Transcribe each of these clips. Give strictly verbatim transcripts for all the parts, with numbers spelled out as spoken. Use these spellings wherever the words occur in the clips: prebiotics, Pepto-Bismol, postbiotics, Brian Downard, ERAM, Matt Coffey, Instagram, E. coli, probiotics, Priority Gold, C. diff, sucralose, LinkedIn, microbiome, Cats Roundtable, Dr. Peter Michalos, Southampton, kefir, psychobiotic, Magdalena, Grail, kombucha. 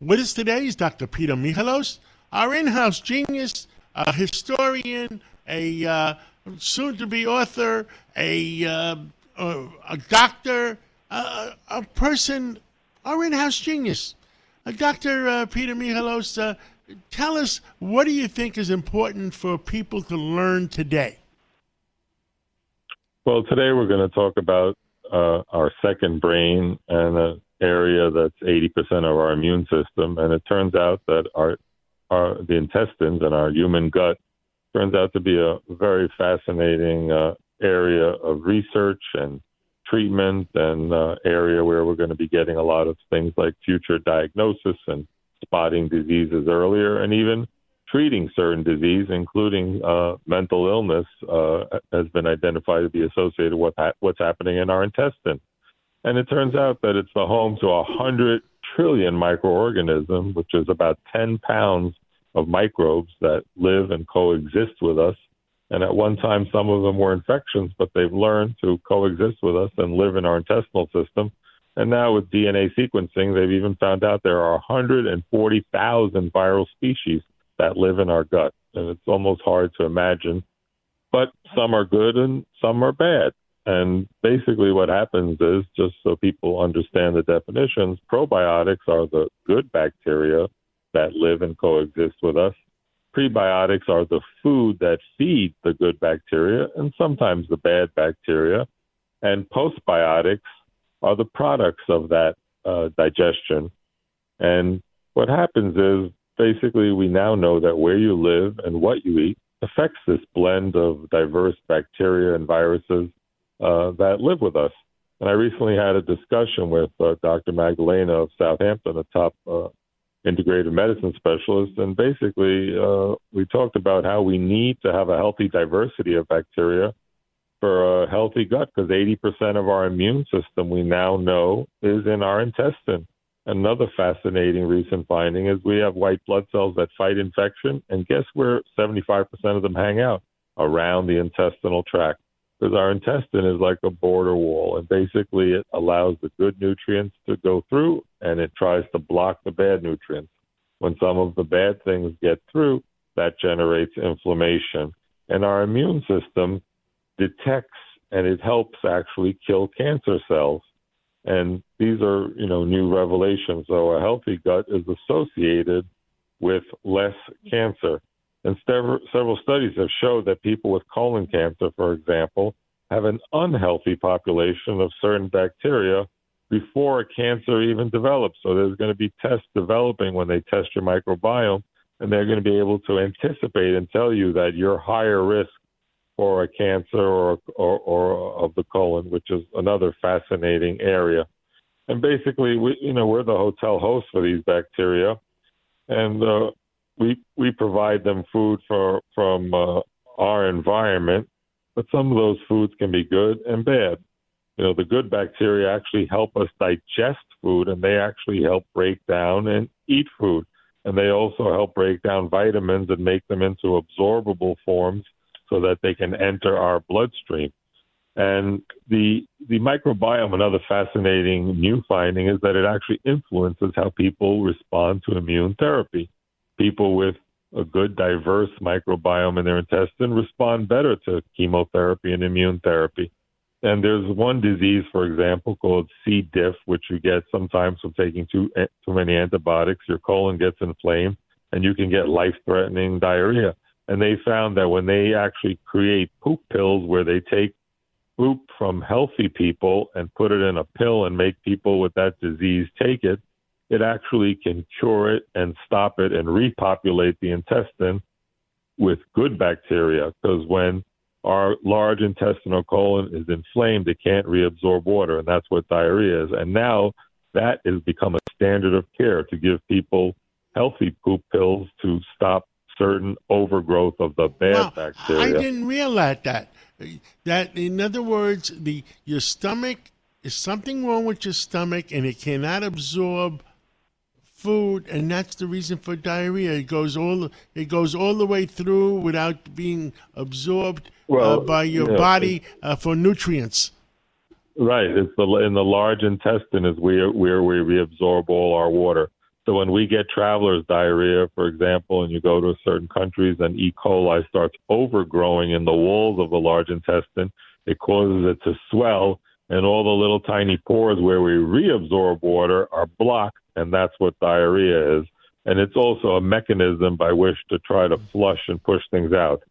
With us today is Doctor Peter Michalos, our in-house genius, a historian, a uh, soon-to-be author, a, uh, a, a doctor, a, a person, our in-house genius. Uh, Doctor Uh, Peter Michalos, uh, tell us, what do you think is important for people to learn today? Well, today we're going to talk about uh, our second brain and an area that's eighty percent of our immune system. And it turns out that our, our the intestines and our human gut turns out to be a very fascinating uh, area of research and treatment, and uh, area where we're going to be getting a lot of things like future diagnosis and spotting diseases earlier, and even treating certain disease, including uh, mental illness, uh, has been identified to be associated with ha- what's happening in our intestine. And it turns out that it's the home to one hundred trillion microorganisms, which is about ten pounds of microbes that live and coexist with us. And at one time, some of them were infections, but they've learned to coexist with us and live in our intestinal system. And now with D N A sequencing, they've even found out there are one hundred forty thousand viral species that live in our gut. And it's almost hard to imagine. But some are good and some are bad. And basically what happens is, just so people understand the definitions, probiotics are the good bacteria that live and coexist with us. Prebiotics are the food that feed the good bacteria and sometimes the bad bacteria. And postbiotics are the products of that uh, digestion. And what happens is, basically, we now know that where you live and what you eat affects this blend of diverse bacteria and viruses uh, that live with us. And I recently had a discussion with uh, Doctor Magdalena of Southampton, a top uh, integrative medicine specialist, and basically uh, we talked about how we need to have a healthy diversity of bacteria for a healthy gut, because eighty percent of our immune system, we now know, is in our intestine. Another fascinating recent finding is we have white blood cells that fight infection, and guess where seventy-five percent of them hang out? Around the intestinal tract, because our intestine is like a border wall, and basically it allows the good nutrients to go through, and it tries to block the bad nutrients. When some of the bad things get through, that generates inflammation. And our immune system detects, and it helps actually kill cancer cells. And these are, you know, new revelations. So a healthy gut is associated with less cancer. And several studies have showed that people with colon cancer, for example, have an unhealthy population of certain bacteria before a cancer even develops. So there's going to be tests developing when they test your microbiome, and they're going to be able to anticipate and tell you that you're higher risk for a cancer or, or, or of the colon, which is another fascinating area. And basically, we, you know, we're the hotel host for these bacteria, and uh, we we provide them food for, from uh, our environment, but some of those foods can be good and bad. You know, the good bacteria actually help us digest food, and they actually help break down and eat food. And they also help break down vitamins and make them into absorbable forms, so that they can enter our bloodstream. And the the microbiome, another fascinating new finding, is that it actually influences how people respond to immune therapy. People with a good, diverse microbiome in their intestine respond better to chemotherapy and immune therapy. And there's one disease, for example, called C. diff, which you get sometimes from taking too, too many antibiotics. Your colon gets inflamed, and you can get life-threatening diarrhea. And they found that when they actually create poop pills, where they take poop from healthy people and put it in a pill and make people with that disease take it, it actually can cure it and stop it and repopulate the intestine with good bacteria. Because when our large intestinal colon is inflamed, it can't reabsorb water, and that's what diarrhea is. And now that has become a standard of care, to give people healthy poop pills to stop certain overgrowth of the bad wow, bacteria. I didn't realize that. That, in other words, the your stomach, is something wrong with your stomach, and it cannot absorb food, and that's the reason for diarrhea. It goes all it goes all the way through without being absorbed well, uh, by your yeah, body uh, for nutrients. Right. It's the in the large intestine is where where we reabsorb all our water. So when we get traveler's diarrhea, for example, and you go to certain countries and E. coli starts overgrowing in the walls of the large intestine, it causes it to swell, and all the little tiny pores where we reabsorb water are blocked, and that's what diarrhea is. And it's also a mechanism by which to try to flush and push things out.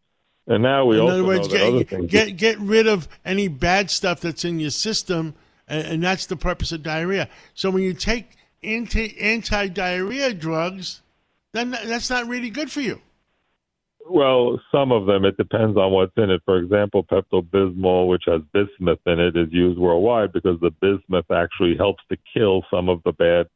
And now we in also other words, know that get, other things get, get rid of any bad stuff that's in your system, and, and that's the purpose of diarrhea. So when you take anti, anti-diarrhea drugs, then that's not really good for you. Well, some of them. It depends on what's in it. For example, Pepto-Bismol, which has bismuth in it, is used worldwide because the bismuth actually helps to kill some of the bad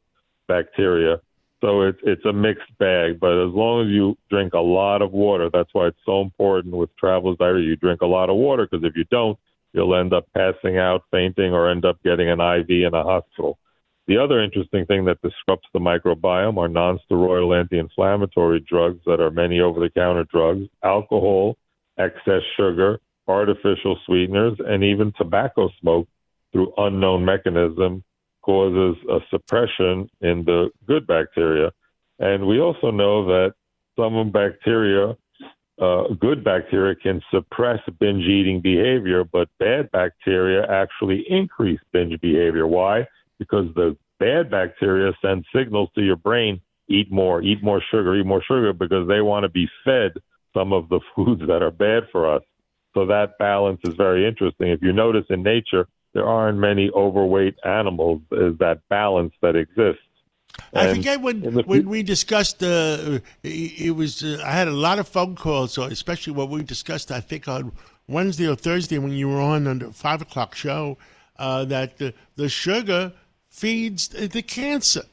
bacteria. So it's it's a mixed bag, but as long as you drink a lot of water, that's why it's so important with traveler's diarrhea. You drink a lot of water because if you don't, you'll end up passing out, fainting, or end up getting an I V in a hospital. The other interesting thing that disrupts the microbiome are non-steroidal anti-inflammatory drugs that are many over-the-counter drugs, alcohol, excess sugar, artificial sweeteners, and even tobacco smoke through unknown mechanism causes a suppression in the good bacteria. And we also know that some bacteria, uh, good bacteria, can suppress binge eating behavior, but bad bacteria actually increase binge behavior. Why? Because the bad bacteria send signals to your brain, eat more, eat more sugar, eat more sugar, because they want to be fed some of the foods that are bad for us. So that balance is very interesting. If you notice in nature, there aren't many overweight animals. Is that balance that exists? And I forget when the, when we discussed. Uh, it, it was uh, I had a lot of phone calls, so especially what we discussed. I think on Wednesday or Thursday when you were on on the five o'clock show, uh, that the, the sugar feeds the cancer.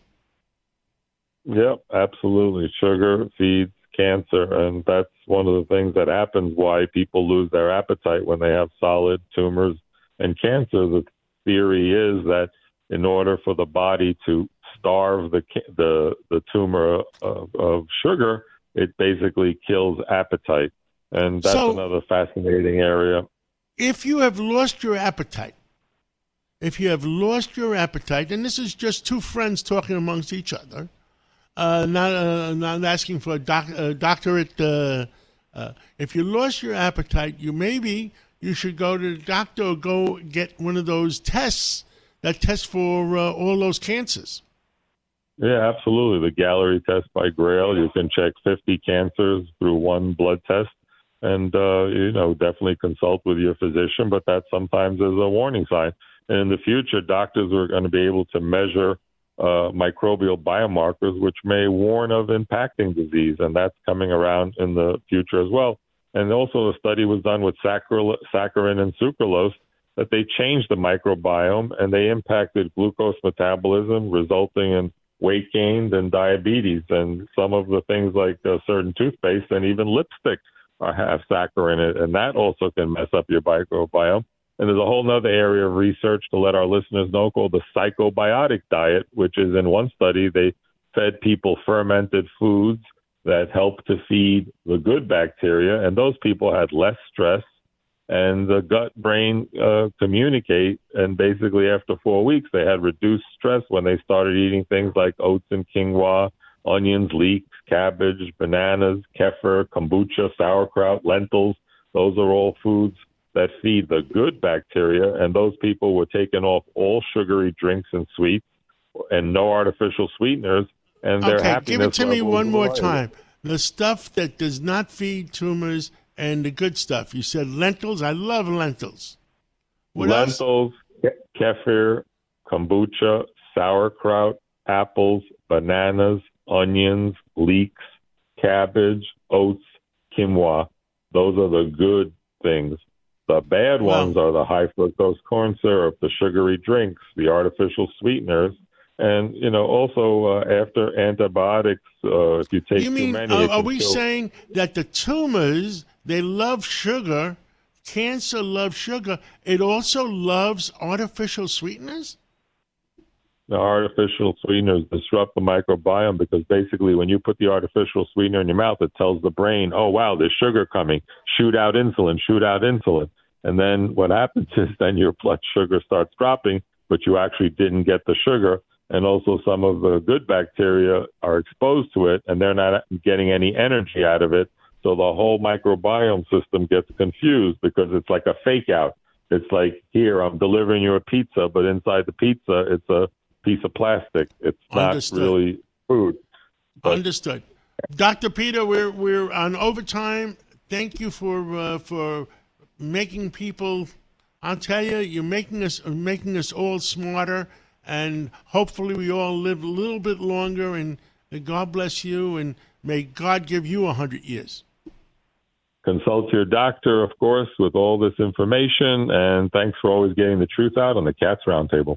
Yep, absolutely. Sugar feeds cancer, and that's one of the things that happens. Why people lose their appetite when they have solid tumors and cancer. The theory is that in order for the body to starve the the, the tumor of, of sugar, it basically kills appetite. And that's so, another fascinating area. If you have lost your appetite, if you have lost your appetite, and this is just two friends talking amongst each other, uh, not, uh, not asking for a doc, uh, doctorate. Uh, uh, if you lost your appetite, you maybe... you should go to the doctor or go get one of those tests that test for uh, all those cancers. Yeah, absolutely. The Gallery test by Grail, you can check fifty cancers through one blood test and, uh, you know, definitely consult with your physician, but that sometimes is a warning sign. And in the future, doctors are going to be able to measure uh, microbial biomarkers, which may warn of impacting disease, and that's coming around in the future as well. And also a study was done with sacchar- saccharin and sucralose that they changed the microbiome and they impacted glucose metabolism, resulting in weight gain and diabetes. And some of the things like a certain toothpaste and even lipstick are, have saccharin in it, and that also can mess up your microbiome. And there's a whole other area of research to let our listeners know called the psychobiotic diet, which is in one study they fed people fermented foods that help to feed the good bacteria, and those people had less stress, and the gut-brain uh, communicate, and basically after four weeks, they had reduced stress when they started eating things like oats and quinoa, onions, leeks, cabbage, bananas, kefir, kombucha, sauerkraut, lentils. Those are all foods that feed the good bacteria, and those people were taken off all sugary drinks and sweets, and no artificial sweeteners, and their okay, give it to me one more time. The stuff that does not feed tumors and the good stuff. You said lentils. I love lentils. What lentils, else? Kefir, kombucha, sauerkraut, apples, bananas, onions, leeks, cabbage, oats, quinoa. Those are the good things. The bad wow. ones are the high fructose corn syrup, the sugary drinks, the artificial sweeteners. And, you know, also uh, after antibiotics, uh, if you take you mean, too many... Uh, are we kill. saying that the tumors, they love sugar, cancer loves sugar, it also loves artificial sweeteners? The artificial sweeteners disrupt the microbiome because basically when you put the artificial sweetener in your mouth, it tells the brain, oh, wow, there's sugar coming. Shoot out insulin, shoot out insulin. And then what happens is then your blood sugar starts dropping, but you actually didn't get the sugar. and also some of the good bacteria are exposed to it, and they're not getting any energy out of it. So the whole microbiome system gets confused because it's like a fake out. It's like, here, I'm delivering you a pizza, but inside the pizza, it's a piece of plastic. It's Understood. Not really food. But- Understood. Doctor Peter, we're we're on overtime. Thank you for uh, for making people. I'll tell you, you're making us making us all smarter, and hopefully we all live a little bit longer. And God bless you, and may God give you a hundred years. Consult your doctor, of course, with all this information. And thanks for always getting the truth out on the Cats Roundtable.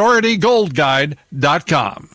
Priority Gold Guide dot com.